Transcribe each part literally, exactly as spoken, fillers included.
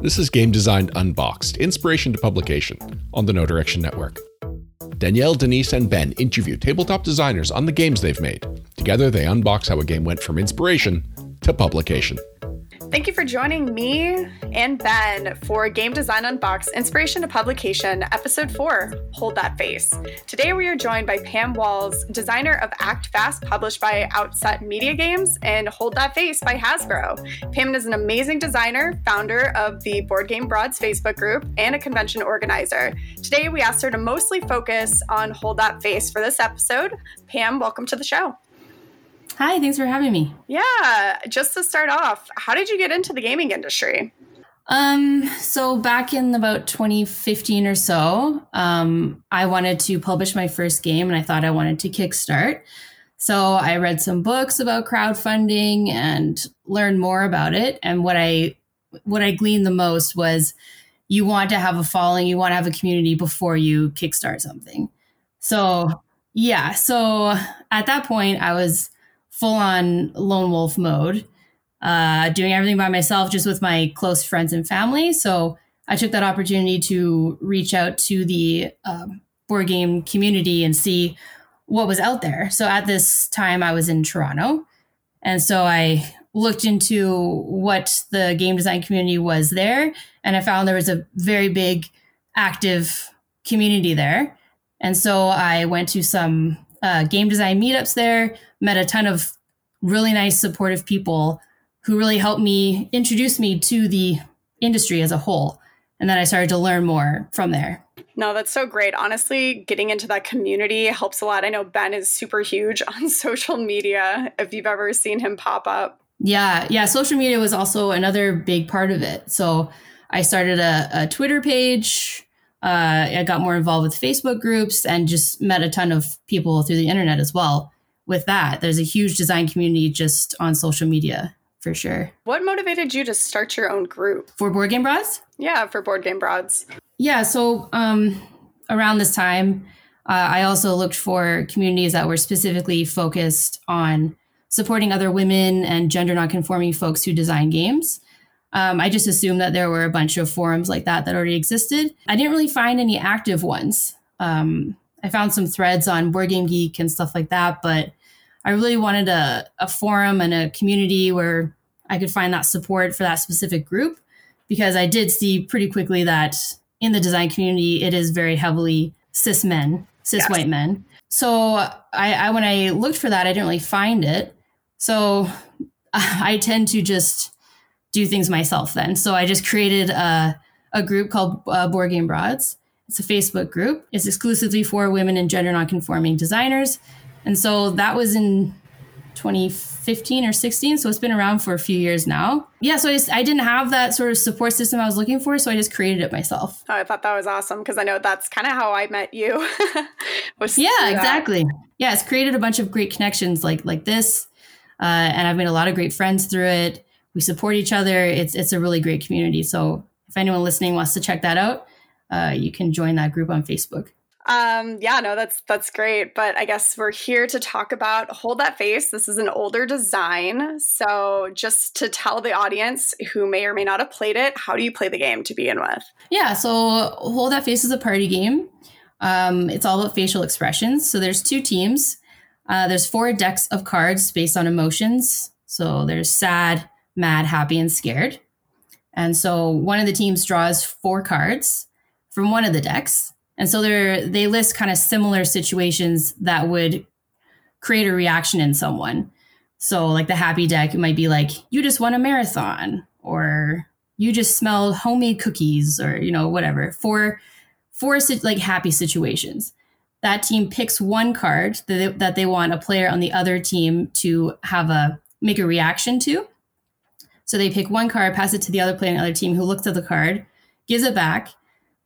This is Game Design Unboxed, Inspiration to Publication, on the No Direction Network. Danielle, Denise, and Ben interview tabletop designers on the games they've made. Together, they unbox how a game went from inspiration to publication. Thank you for joining me and Ben for Game Design Unboxed, Inspiration to Publication, Episode four, Hold That Face. Today we are joined by Pam Walls, designer of Act Fast, published by Outset Media Games, and Hold That Face by Hasbro. Pam is an amazing designer, founder of the Board Game Broads Facebook group, and a convention organizer. Today we asked her to mostly focus on Hold That Face for this episode. Pam, welcome to the show. Hi, thanks for having me. Yeah, just to start off, how did you get into the gaming industry? Um, so back in about twenty fifteen or so, um, I wanted to publish my first game and I thought I wanted to kickstart. So I read some books about crowdfunding and learned more about it. And what I what I gleaned the most was you want to have a following, you want to have a community before you kickstart something. So yeah, so at that point I was full-on lone wolf mode, uh, doing everything by myself, just with my close friends and family. So I took that opportunity to reach out to the um, board game community and see what was out there. So at this time, I was in Toronto. And so I looked into what the game design community was there. And I found there was a very big, active community there. And so I went to some Uh, game design meetups there, met a ton of really nice, supportive people who really helped me introduce me to the industry as a whole. And then I started to learn more from there. No, that's so great. Honestly, getting into that community helps a lot. I know Ben is super huge on social media, if you've ever seen him pop up. Yeah, yeah. Social media was also another big part of it. So I started a, a Twitter page. Uh, I got more involved with Facebook groups and just met a ton of people through the internet as well. With that, there's a huge design community just on social media, for sure. What motivated you to start your own group? For Board Game Broads? Yeah, for Board Game Broads. Yeah, so um, around this time, uh, I also looked for communities that were specifically focused on supporting other women and gender nonconforming folks who design games. Um, I just assumed that there were a bunch of forums like that that already existed. I didn't really find any active ones. Um, I found some threads on BoardGameGeek and stuff like that, but I really wanted a, a forum and a community where I could find that support for that specific group, because I did see pretty quickly that in the design community, it is very heavily cis men, cis yes. white men. So I, I when I looked for that, I didn't really find it. So I tend to just do things myself then. So I just created a, a group called uh, Board Game Broads. It's a Facebook group. It's exclusively for women and gender nonconforming designers. And so that was in twenty fifteen or sixteen. So it's been around for a few years now. Yeah, so I, just, I didn't have that sort of support system I was looking for. So I just created it myself. Oh, I thought that was awesome, because I know that's kind of how I met you. was yeah, exactly. Yeah, it's created a bunch of great connections like, like this. Uh, and I've made a lot of great friends through it. We support each other. It's it's a really great community. So if anyone listening wants to check that out, uh, you can join that group on Facebook. Um, yeah, no, that's that's great. But I guess we're here to talk about Hold That Face. This is an older design. So just to tell the audience who may or may not have played it, how do you play the game to begin with? Yeah, so Hold That Face is a party game. Um, it's all about facial expressions. So there's two teams. Uh, there's four decks of cards based on emotions. So there's sad, mad, happy, and scared. And so one of the teams draws four cards from one of the decks. And so they're, they list kind of similar situations that would create a reaction in someone. So like the happy deck, it might be like, you just won a marathon, or you just smell homemade cookies, or, you know, whatever. Four, four like happy situations. That team picks one card that they, that they want a player on the other team to have a, make a reaction to. So they pick one card, pass it to the other player and other team, who looks at the card, gives it back.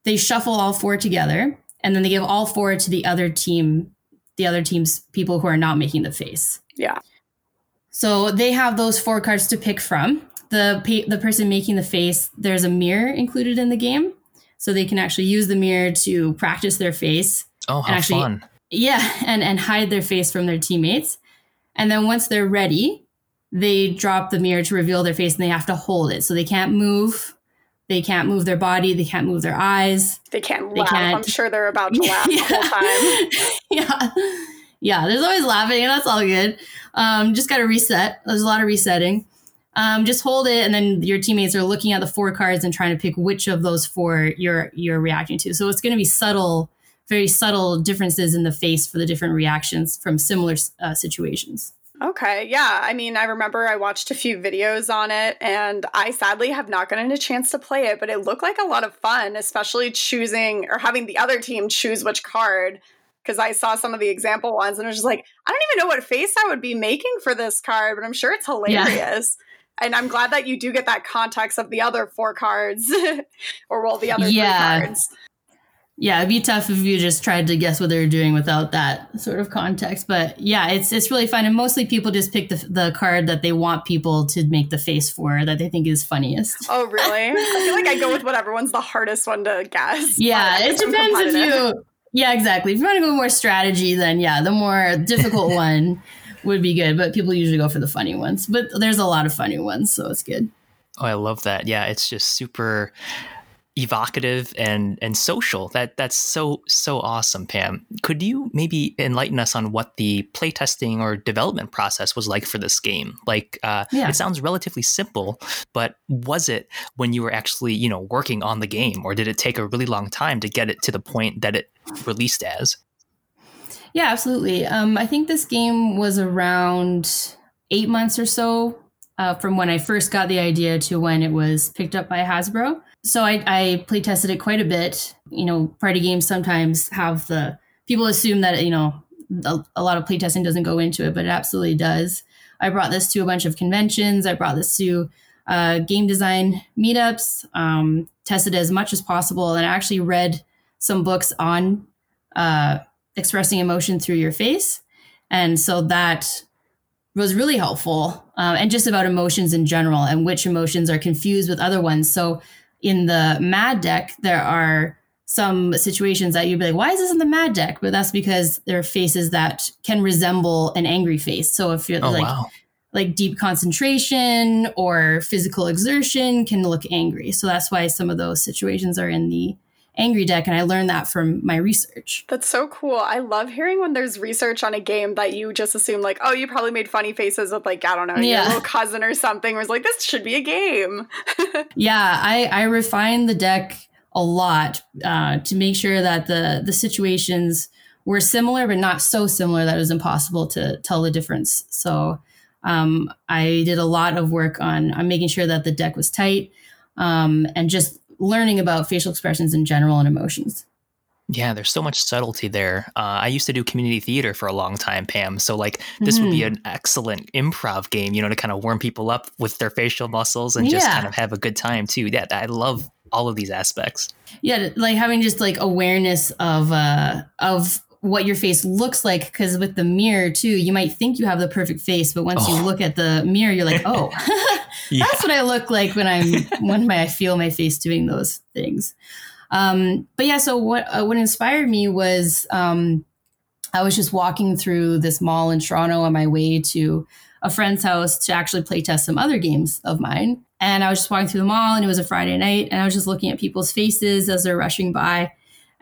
They shuffle all four together, and then they give all four to the other team, the other team's people who are not making the face. Yeah. So they have those four cards to pick from. The, the person making the face, there's a mirror included in the game. So they can actually use the mirror to practice their face. Oh, how actually, fun. Yeah, and, and hide their face from their teammates. And then once they're ready, they drop the mirror to reveal their face, and they have to hold it. So they can't move. They can't move their body. They can't move their eyes. They can't they laugh. Can't. I'm sure they're about to laugh yeah. the whole time. yeah. Yeah. There's always laughing, and that's all good. Um, just got to reset. There's a lot of resetting. Um, just hold it, and then your teammates are looking at the four cards and trying to pick which of those four you're you're reacting to. So it's going to be subtle, very subtle differences in the face for the different reactions from similar uh, situations. Okay. Yeah. I mean, I remember I watched a few videos on it, and I sadly have not gotten a chance to play it, but it looked like a lot of fun, especially choosing or having the other team choose which card. Because I saw some of the example ones and I was just like, I don't even know what face I would be making for this card, but I'm sure it's hilarious. Yeah. And I'm glad that you do get that context of the other four cards or all the other yeah. three cards. Yeah, it'd be tough if you just tried to guess what they were doing without that sort of context. But yeah, it's it's really fun. And mostly people just pick the the card that they want people to make the face for that they think is funniest. Oh, really? I feel like I go with whatever one's the hardest one to guess. Yeah, it depends if you... Yeah, exactly. If you want to go more strategy, then yeah, the more difficult one would be good. But people usually go for the funny ones. But there's a lot of funny ones, so it's good. Oh, I love that. Yeah, it's just super... evocative and and social. That that's so so awesome, Pam. Could you maybe enlighten us on what the playtesting or development process was like for this game? Like, uh, yeah. It sounds relatively simple, but was it when you were actually you know working on the game, or did it take a really long time to get it to the point that it released as? Yeah, absolutely. Um, I think this game was around eight months or so uh, from when I first got the idea to when it was picked up by Hasbro. So I, I play tested it quite a bit. You know, party games sometimes have the people assume that, you know, a, a lot of play testing doesn't go into it, but it absolutely does. I brought this to a bunch of conventions. I brought this to uh, game design meetups, um, tested as much as possible. And I actually read some books on uh, expressing emotion through your face. And so that was really helpful uh, and just about emotions in general and which emotions are confused with other ones. So in the mad deck, there are some situations that you'd be like, why is this in the mad deck? But that's because there are faces that can resemble an angry face. So if you're oh, like, wow. like deep concentration or physical exertion can look angry. So that's why some of those situations are in the angry deck. And I learned that from my research. That's so cool. I love hearing when there's research on a game that you just assume like, oh, you probably made funny faces with like, I don't know, yeah. your little cousin or something was like, this should be a game. yeah, I, I refined the deck a lot uh, to make sure that the, the situations were similar, but not so similar that it was impossible to tell the difference. So um, I did a lot of work on, on making sure that the deck was tight um, and just learning about facial expressions in general and emotions. Yeah, there's so much subtlety there. Uh, I used to do community theater for a long time, Pam. So like this mm-hmm. would be an excellent improv game, you know, to kind of warm people up with their facial muscles and yeah. just kind of have a good time too. Yeah, I love all of these aspects. Yeah, like having just like awareness of uh, of what your face looks like, because with the mirror too, you might think you have the perfect face, but once oh. you look at the mirror, you're like, oh, yeah. that's what I look like when I'm when my, I feel my face doing those things. Um, but yeah, so what uh, what inspired me was um, I was just walking through this mall in Toronto on my way to a friend's house to actually play test some other games of mine, and I was just walking through the mall, and it was a Friday night, and I was just looking at people's faces as they're rushing by,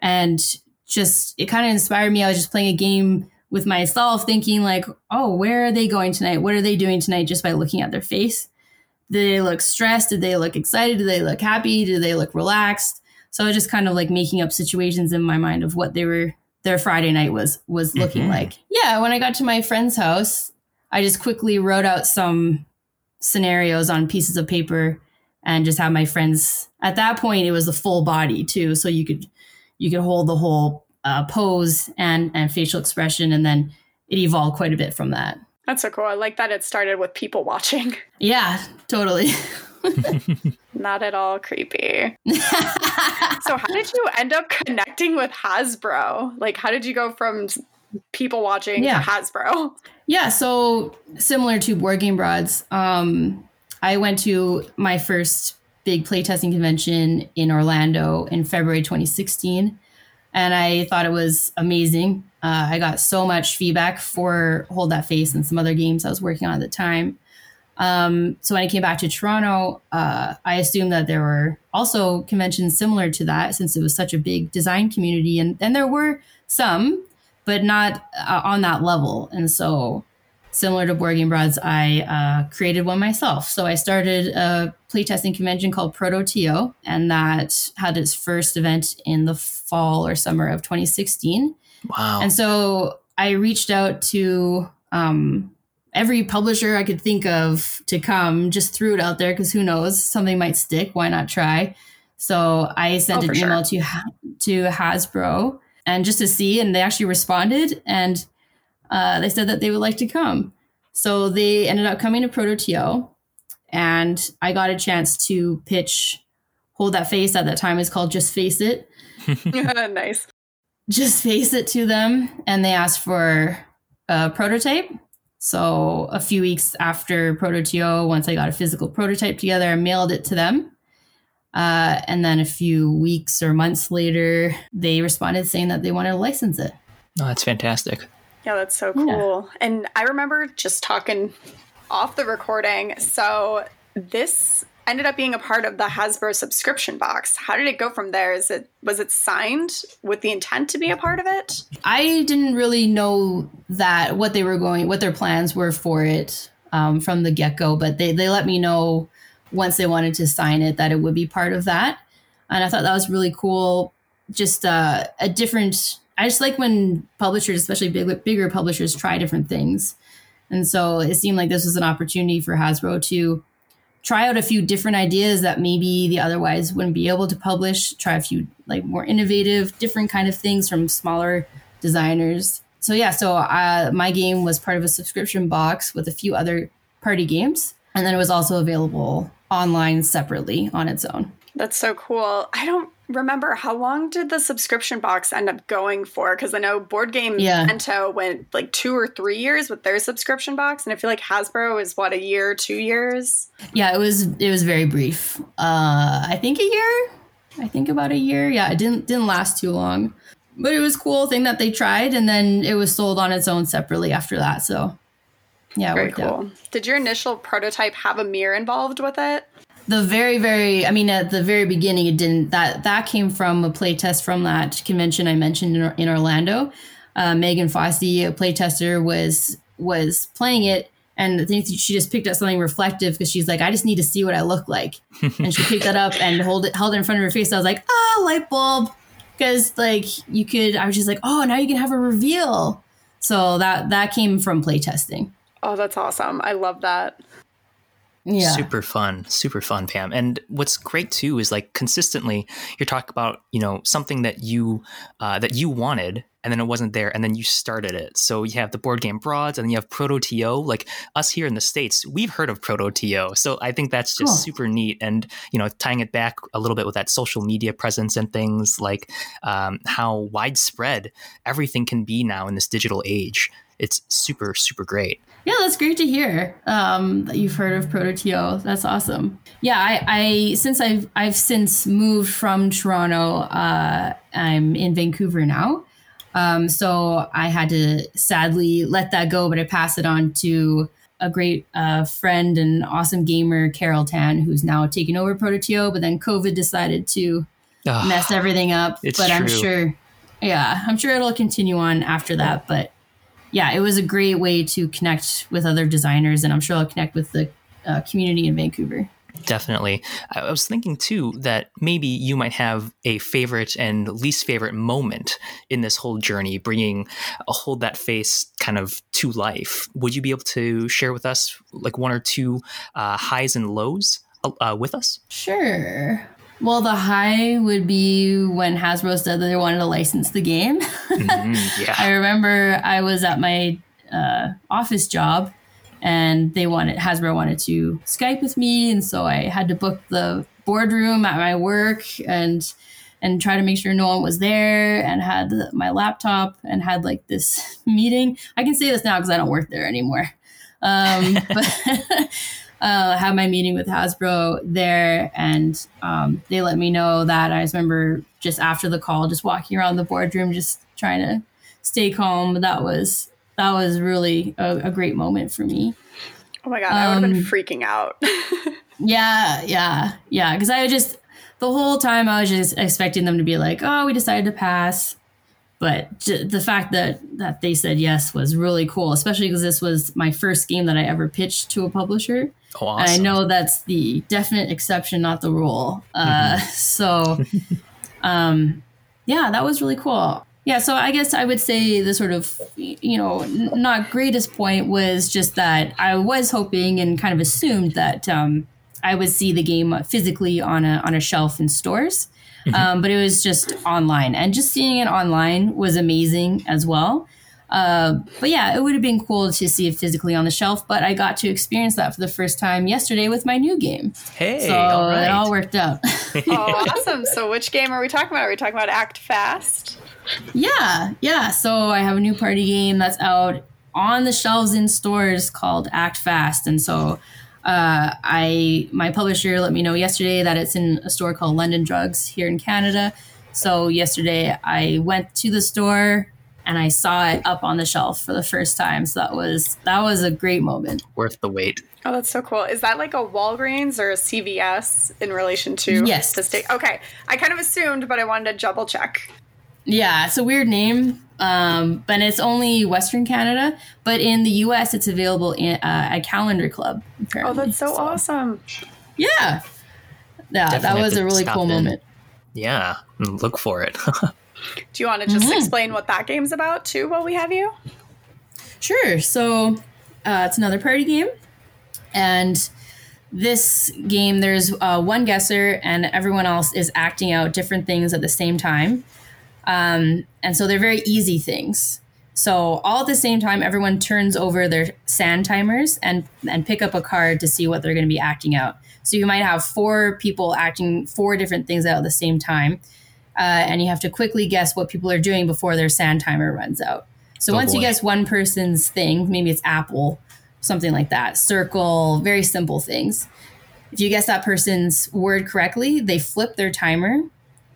and just it kind of inspired me. I was just playing a game with myself thinking like, oh, where are they going tonight? What are they doing tonight? Just by looking at their face. Did they look stressed? Did they look excited? Did they look happy? Did they look relaxed? So I was just kind of like making up situations in my mind of what they were, their Friday night was, was looking mm-hmm. like. Yeah. When I got to my friend's house, I just quickly wrote out some scenarios on pieces of paper and just had my friends at that point. It was the full body too. So you could, you could hold the whole uh, pose and, and facial expression, and then it evolved quite a bit from that. That's so cool. I like that it started with people watching. Yeah, totally. Not at all creepy. So how did you end up connecting with Hasbro? Like, how did you go from people watching yeah. to Hasbro? Yeah, so similar to Board Game Broads, um, I went to my first big playtesting convention in Orlando in February twenty sixteen. And I thought it was amazing. Uh, I got so much feedback for Hold That Face and some other games I was working on at the time. Um, so when I came back to Toronto, uh, I assumed that there were also conventions similar to that, since it was such a big design community. And, and there were some, but not uh, on that level. And so similar to Board Game Broads, I uh, created one myself. So I started a playtesting convention called ProtoTO, and that had its first event in the fall or summer of twenty sixteen. Wow. And so I reached out to um, every publisher I could think of to come, just threw it out there because who knows, something might stick. Why not try? So I sent oh, an email sure. to, to Hasbro and just to see, and they actually responded, and uh, they said that they would like to come. So they ended up coming to ProtoTO, and I got a chance to pitch Hold That Face. At that time, it's called Just Face It. Nice. Just Face It to them, and they asked for a prototype. So a few weeks after ProtoTO, once I got a physical prototype together, I mailed it to them. Uh, and then a few weeks or months later, they responded saying that they wanted to license it. Oh, that's fantastic. Yeah, that's so cool. Yeah. And I remember just talking off the recording. So this ended up being a part of the Hasbro subscription box. How did it go from there? Is it was it signed with the intent to be a part of it? I didn't really know that what they were going, what their plans were for it um, from the get-go, but they, they let me know once they wanted to sign it that it would be part of that. And I thought that was really cool. Just uh, a different, I just like when publishers, especially big, bigger publishers, try different things. And so it seemed like this was an opportunity for Hasbro to try out a few different ideas that maybe they otherwise wouldn't be able to publish, try a few like more innovative, different kind of things from smaller designers. So yeah, so uh, my game was part of a subscription box with a few other party games. And then it was also available online separately on its own. That's so cool. I don't remember, how long did the subscription box end up going for? Because I know Board Game yeah. Bento went like two or three years with their subscription box, and I feel like Hasbro is what, a year, two years? Yeah, it was it was very brief. Uh, I think a year. I think about a year. Yeah, it didn't didn't last too long, but it was a cool thing that they tried, and then it was sold on its own separately after that. So yeah, it very worked cool. out. Did your initial prototype have a mirror involved with it? The very, very, I mean, at the very beginning, it didn't, that that came from a playtest from that convention I mentioned in, in Orlando. Uh, Megan Fossey, a playtester, was was playing it. And I think she just picked up something reflective because she's like, I just need to see what I look like. And she picked that up and hold it, held it in front of her face. I was like, oh, light bulb. Because like you could, I was just like, oh, now you can have a reveal. So that, that came from playtesting. Oh, that's awesome. I love that. Yeah. Super fun. Super fun, Pam. And what's great, too, is like consistently you're talking about, you know, something that you uh, that you wanted and then it wasn't there and then you started it. So you have the Board Game Broads and then you have ProtoTO. Like us here in the States, we've heard of ProtoTO. So I think that's just cool. Super neat. And, you know, tying it back a little bit with that social media presence and things like um, how widespread everything can be now in this digital age. It's super, super great. Yeah, that's great to hear um, that you've heard of ProtoTO. That's awesome. Yeah, I, I since I've I've since moved from Toronto, uh, I'm in Vancouver now. Um, so I had to sadly let that go, but I pass it on to a great uh, friend and awesome gamer, Carol Tan, who's now taking over ProtoTO. But then COVID decided to oh, mess everything up. It's but true. I'm sure, yeah, I'm sure it'll continue on after that, but. Yeah, it was a great way to connect with other designers, and I'm sure I'll connect with the uh, community in Vancouver. Definitely. I was thinking, too, that maybe you might have a favorite and least favorite moment in this whole journey, bringing a Hold That Face kind of to life. Would you be able to share with us like one or two uh, highs and lows uh, with us? Sure. Well, the high would be when Hasbro said that they wanted to license the game. Mm-hmm, yeah. I remember I was at my uh, office job and they wanted Hasbro wanted to Skype with me. And so I had to book the boardroom at my work and and try to make sure no one was there, and had my laptop and had like this meeting. I can say this now because I don't work there anymore. Um, but... Uh, had my meeting with Hasbro there, and um, they let me know that. I just remember just after the call, just walking around the boardroom, just trying to stay calm. That was that was really a, a great moment for me. Oh my God, um, I would have been freaking out. yeah, yeah, yeah. Because I just, the whole time I was just expecting them to be like, oh, we decided to pass. But j- the fact that, that they said yes was really cool, especially because this was my first game that I ever pitched to a publisher. Oh, awesome. And I know that's the definite exception, not the rule. Uh, mm-hmm. So, um, yeah, that was really cool. Yeah, so I guess I would say the sort of, you know, n- not greatest point was just that I was hoping and kind of assumed that um, I would see the game physically on a on a shelf in stores, mm-hmm. um, but it was just online. And just seeing it online was amazing as well. Uh, but yeah, it would have been cool to see it physically on the shelf, but I got to experience that for the first time yesterday with my new game. Hey, so all right. It all worked out. Oh, awesome. So which game are we talking about? Are we talking about Act Fast? Yeah, yeah. So I have a new party game that's out on the shelves in stores called Act Fast. And so uh, I my publisher let me know yesterday that it's in a store called London Drugs here in Canada. So yesterday I went to the store and I saw it up on the shelf for the first time. So that was that was a great moment. Worth the wait. Oh, that's so cool. Is that like a Walgreens or a C V S in relation to yes. the state? Okay. I kind of assumed, but I wanted to double check. Yeah, it's a weird name, um, but it's only Western Canada. But in the U S, it's available in, uh, at Calendar Club. Apparently. Oh, that's so, so awesome. Yeah. Yeah, definitely that was a really cool in. moment. Yeah, look for it. Do you want to just mm-hmm. explain what that game's about, too, while we have you? Sure. So uh, it's another party game. And this game, there's uh, one guesser, and everyone else is acting out different things at the same time. Um, and so they're very easy things. So all at the same time, everyone turns over their sand timers and, and pick up a card to see what they're going to be acting out. So you might have four people acting four different things out at the same time. Uh, and you have to quickly guess what people are doing before their sand timer runs out. So oh once boy. you guess one person's thing, maybe it's apple, something like that, circle, very simple things. If you guess that person's word correctly, they flip their timer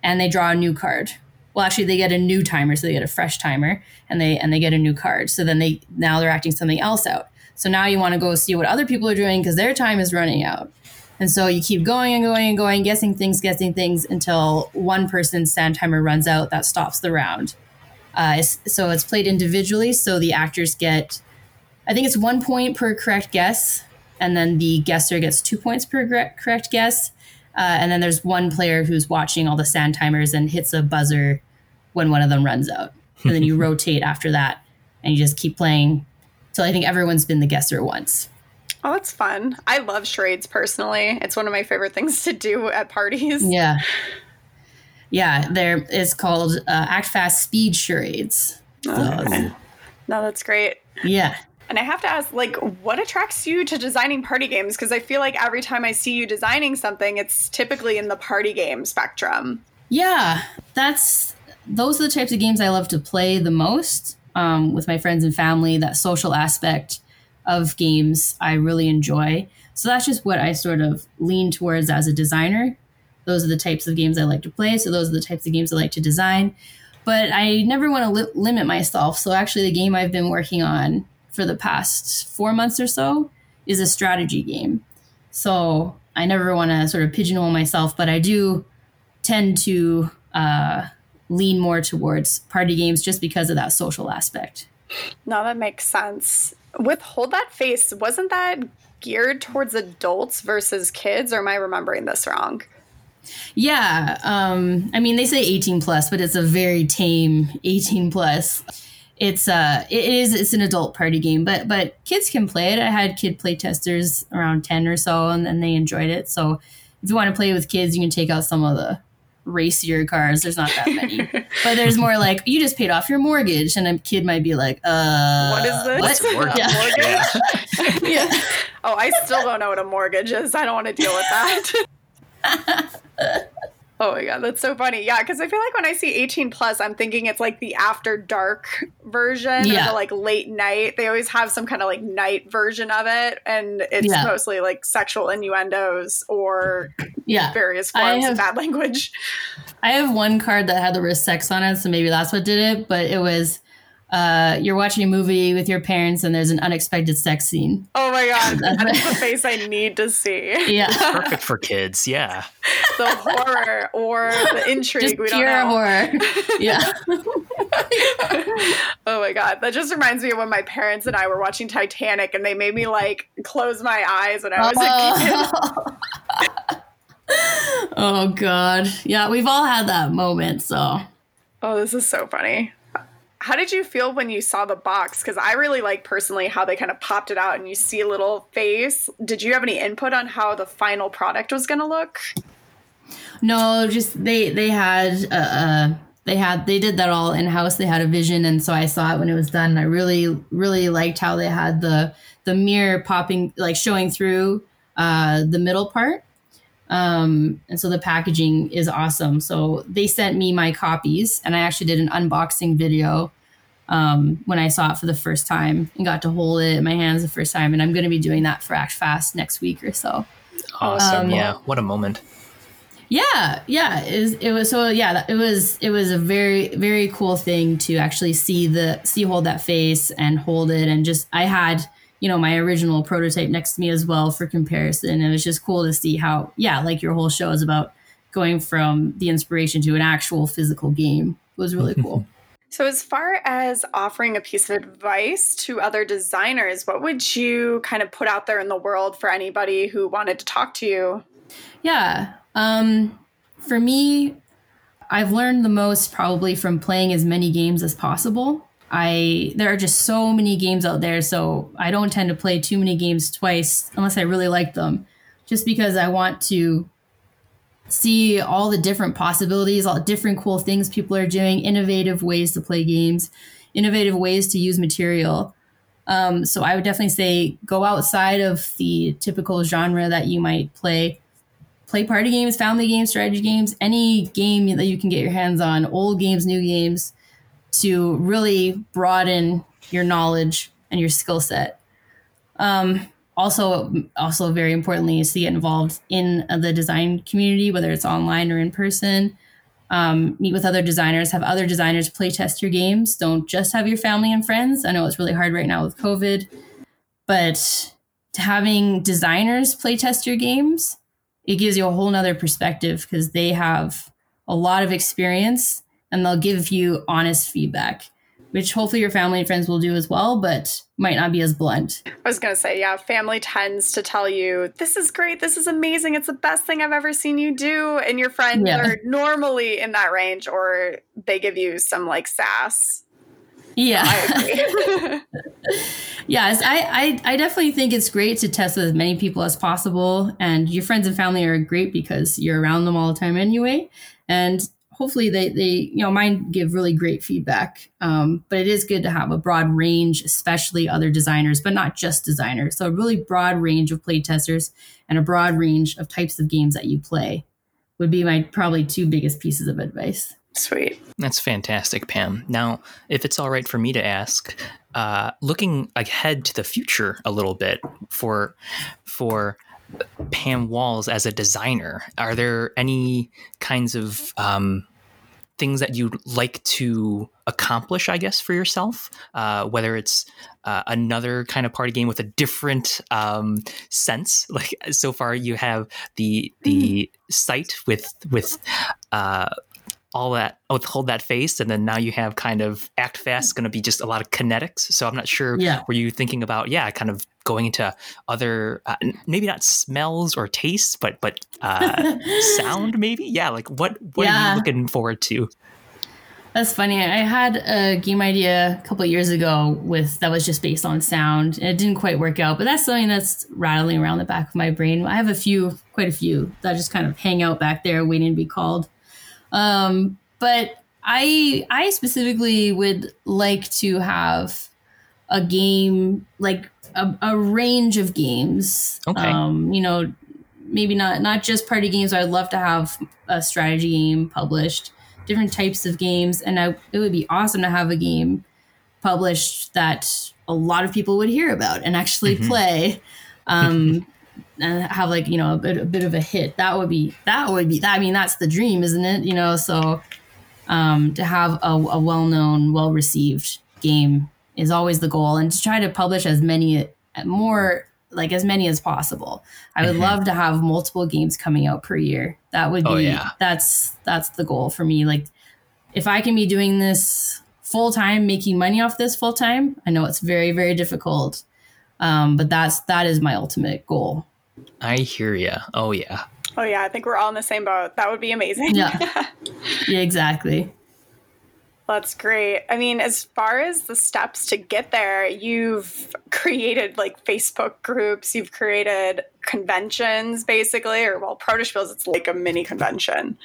and they draw a new card. Well, actually, they get a new timer, so they get a fresh timer, and they and they get a new card. So then they now they're acting something else out. So now you want to go see what other people are doing because their time is running out. And so you keep going and going and going, guessing things, guessing things, until one person's sand timer runs out. That stops the round. Uh, it's, so it's played individually, so the actors get, I think it's one point per correct guess, and then the guesser gets two points per correct, correct guess. Uh, and then there's one player who's watching all the sand timers and hits a buzzer when one of them runs out. And then you rotate after that, and you just keep playing till I think everyone's been the guesser once. Oh, that's fun. I love charades personally. It's one of my favorite things to do at parties. Yeah. Yeah, there it's called uh, Act Fast Speed Charades. Oh, so, okay. No, that's great. Yeah. And I have to ask, like, what attracts you to designing party games? Because I feel like every time I see you designing something, it's typically in the party game spectrum. Yeah, that's those are the types of games I love to play the most um, with my friends and family. That social aspect of games I really enjoy. So that's just what I sort of lean towards as a designer. Those are the types of games I like to play. So those are the types of games I like to design. But I never want to li- limit myself. So actually the game I've been working on for the past four months or so is a strategy game. So I never want to sort of pigeonhole myself, but I do tend to uh, lean more towards party games just because of that social aspect. No, that makes sense. With Hold That Face, wasn't that geared towards adults versus kids? Or am I remembering this wrong? Yeah. Um, I mean, they say eighteen plus, but it's a very tame eighteen plus. It's uh, it is it's an adult party game, but but kids can play it. I had kid play testers around ten or so, and, and they enjoyed it. So if you want to play with kids, you can take out some of the racier cars. There's not that many, but there's more like you just paid off your mortgage, and a kid might be like, "Uh, what is this? What's mortgage?" Yeah. Mortgage? Yeah. Oh, I still don't know what a mortgage is. I don't want to deal with that. Oh my God, that's so funny. Yeah, because I feel like when I see eighteen plus, I'm thinking it's like the after dark version, yeah. or the like late night. They always have some kind of like night version of it. And it's yeah. mostly like sexual innuendos or yeah. various forms have, of bad language. I have one card that had the word sex on it, so maybe that's what did it. But it was uh, you're watching a movie with your parents and there's an unexpected sex scene. Oh my God. That's the face I need to see. Yeah. Perfect for kids. Yeah. The horror or the intrigue. Just we pure don't know. Horror. Yeah. Oh my God. That just reminds me of when my parents and I were watching Titanic and they made me like close my eyes when I was oh. a kid. Oh God. Yeah. We've all had that moment. So. Oh, this is so funny. How did you feel when you saw the box? Because I really like personally how they kind of popped it out and you see a little face. Did you have any input on how the final product was going to look? No, just they they had uh, uh, they had they did that all in house. They had a vision, and so I saw it when it was done. And I really really liked how they had the the mirror popping, like showing through uh, the middle part. Um, and so the packaging is awesome. So they sent me my copies and I actually did an unboxing video, um, when I saw it for the first time and got to hold it in my hands the first time. And I'm going to be doing that for Act Fast next week or so. Awesome. Um, yeah. What a moment. Yeah. Yeah. It was, it was, so yeah, it was, it was a very, very cool thing to actually see the, see, Hold That Face and hold it. And just, I had, you know, my original prototype next to me as well for comparison. And it was just cool to see how, yeah, like your whole show is about going from the inspiration to an actual physical game. It was really cool. So as far as offering a piece of advice to other designers, what would you kind of put out there in the world for anybody who wanted to talk to you? Yeah. Um, for me, I've learned the most probably from playing as many games as possible. I there are just so many games out there, so I don't tend to play too many games twice unless I really like them, just because I want to see all the different possibilities, all the different cool things people are doing, innovative ways to play games, innovative ways to use material. Um, so I would definitely say go outside of the typical genre that you might play. Play party games, family games, strategy games, any game that you can get your hands on, old games, new games, to really broaden your knowledge and your skill set. Um, also, also very importantly is to get involved in the design community, whether it's online or in person. Um, meet with other designers, have other designers play test your games. Don't just have your family and friends. I know it's really hard right now with COVID, but having designers play test your games, it gives you a whole nother perspective because they have a lot of experience and they'll give you honest feedback, which hopefully your family and friends will do as well, but might not be as blunt. I was going to say, yeah, family tends to tell you, this is great, this is amazing, it's the best thing I've ever seen you do. And your friends yeah. are normally in that range, or they give you some like sass. Yeah. I agree. Yes, I, I, I definitely think it's great to test with as many people as possible. And your friends and family are great because you're around them all the time anyway. And hopefully they, they, you know, mine give really great feedback. Um, but it is good to have a broad range, especially other designers, but not just designers. So a really broad range of play testers and a broad range of types of games that you play would be my probably two biggest pieces of advice. Sweet. That's fantastic, Pam. Now, if it's all right for me to ask, uh, looking ahead to the future a little bit for, for, Pam Walls as a designer, are there any kinds of um, things that you'd like to accomplish, I guess, for yourself? Uh, whether it's uh, another kind of party game with a different um, sense, like so far you have the the mm-hmm. site with with uh, all that with Hold That Face, and then now you have kind of Act Fast, going to be just a lot of kinetics. So I'm not sure. Yeah. Were you thinking about yeah, kind of going into other, uh, maybe not smells or tastes, but but uh, sound maybe? Yeah, like what, what yeah. are you looking forward to? That's funny. I had a game idea a couple of years ago with that was just based on sound. And it didn't quite work out, but that's something that's rattling around the back of my brain. I have a few, quite a few, that just kind of hang out back there waiting to be called. Um, but I I specifically would like to have a game like A, a range of games. Okay. Um, you know, maybe not not just party games. I'd love to have a strategy game published, different types of games, and I, it would be awesome to have a game published that a lot of people would hear about and actually mm-hmm. play, um, and have like you know a bit a bit of a hit. That would be that would be that. I mean, that's the dream, isn't it? You know, so um, to have a, a well known, well received game is always the goal, and to try to publish as many more, like as many as possible. I would mm-hmm. love to have multiple games coming out per year. That would be, oh, yeah. that's, that's the goal for me. Like if I can be doing this full time, making money off this full time, I know it's very, very difficult. Um, but that's, that is my ultimate goal. I hear ya. Oh yeah. Oh yeah. I think we're all in the same boat. That would be amazing. Yeah, yeah, exactly. That's great. I mean, as far as the steps to get there, you've created like Facebook groups, you've created conventions basically, or well, ProtoTO, it's like a mini convention.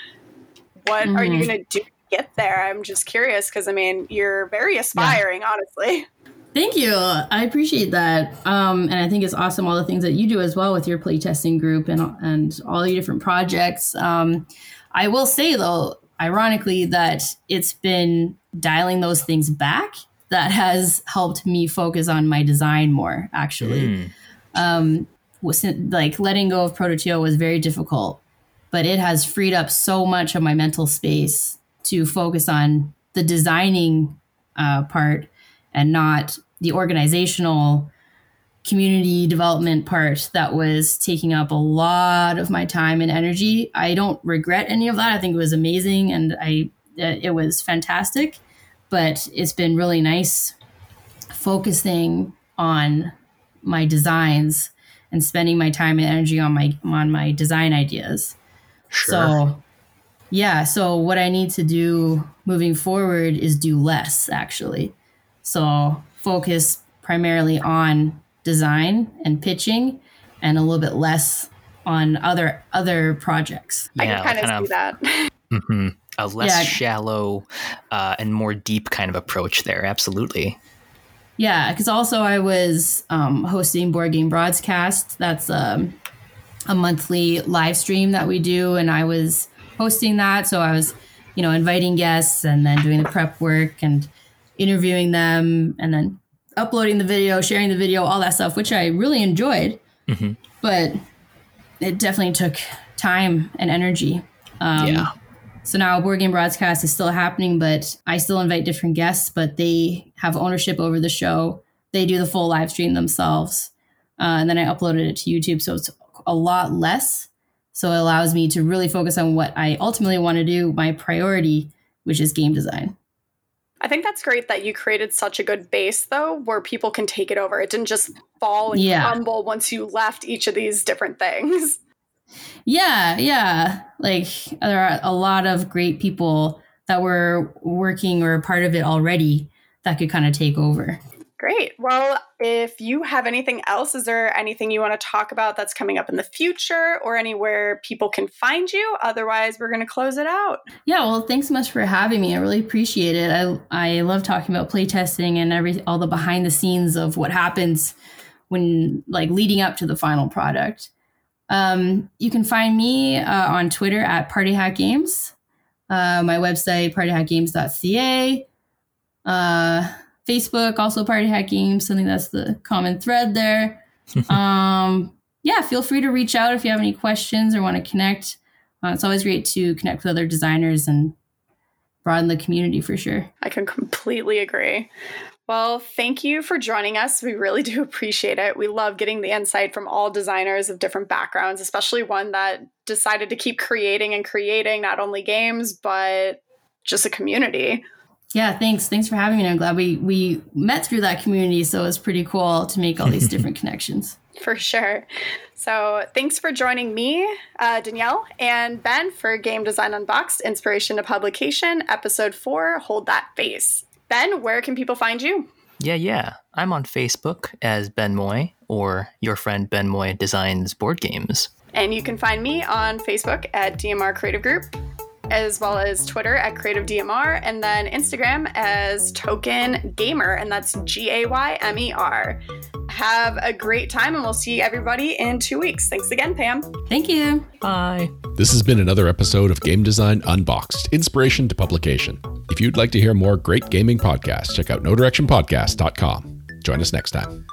What mm-hmm. are you going to do to get there? I'm just curious because, I mean, you're very aspiring, yeah. honestly. Thank you. I appreciate that. Um, and I think it's awesome all the things that you do as well with your playtesting group and, and all your different projects. Um, I will say, though, ironically, that it's been dialing those things back that has helped me focus on my design more, actually. Mm. Um, was, like letting go of ProtoTO was very difficult, but it has freed up so much of my mental space to focus on the designing uh, part and not the organizational community development part that was taking up a lot of my time and energy. I don't regret any of that. I think it was amazing and I it was fantastic, but it's been really nice focusing on my designs and spending my time and energy on my on my design ideas. Sure. So yeah, so what I need to do moving forward is do less actually. So focus primarily on design and pitching and a little bit less on other other projects. Yeah, I can kind, kind of see of, that. Mm-hmm, a less yeah. shallow uh, and more deep kind of approach there. Absolutely. Yeah, because also I was um, hosting Board Game Broadcast. That's um, a monthly live stream that we do. And I was hosting that. So I was, you know, inviting guests and then doing the prep work and interviewing them and then uploading the video, sharing the video, all that stuff, which I really enjoyed, mm-hmm. but it definitely took time and energy. Um, yeah. So now Board Game Broadcast is still happening, but I still invite different guests, but they have ownership over the show. They do the full live stream themselves. Uh, and then I uploaded it to YouTube. So it's a lot less. So it allows me to really focus on what I ultimately want to do, my priority, which is game design. I think that's great that you created such a good base, though, where people can take it over. It didn't just fall and yeah. crumble once you left each of these different things. Yeah, yeah. Like there are a lot of great people that were working or a part of it already that could kind of take over. Great. Well, if you have anything else, is there anything you want to talk about that's coming up in the future or anywhere people can find you? Otherwise, we're going to close it out. Yeah, well, thanks so much for having me. I really appreciate it. I I love talking about playtesting and every all the behind the scenes of what happens when like leading up to the final product. Um, you can find me uh, on Twitter at Party Hack Games. Uh, my website, party hack games dot c a. Uh Facebook, also Party Hack Games. I think that's the common thread there. um, yeah, feel free to reach out if you have any questions or want to connect. Uh, it's always great to connect with other designers and broaden the community for sure. I can completely agree. Well, thank you for joining us. We really do appreciate it. We love getting the insight from all designers of different backgrounds, especially one that decided to keep creating and creating not only games, but just a community. Yeah, thanks. Thanks for having me. I'm glad we, we met through that community. So it was pretty cool to make all these different connections. For sure. So thanks for joining me, uh, Danielle, and Ben for Game Design Unboxed, Inspiration to Publication, Episode four, Hold That Face. Ben, where can people find you? Yeah, yeah. I'm on Facebook as Ben Moy or your friend Ben Moy Designs Board Games. And you can find me on Facebook at D M R Creative Group, as well as Twitter at Creative D M R, and then Instagram as Token Gamer, and that's G A Y M E R. Have a great time, and we'll see everybody in two weeks. Thanks again, Pam. Thank you. Bye. This has been another episode of Game Design Unboxed, Inspiration to Publication. If you'd like to hear more great gaming podcasts, check out no direction podcast dot com. Join us next time.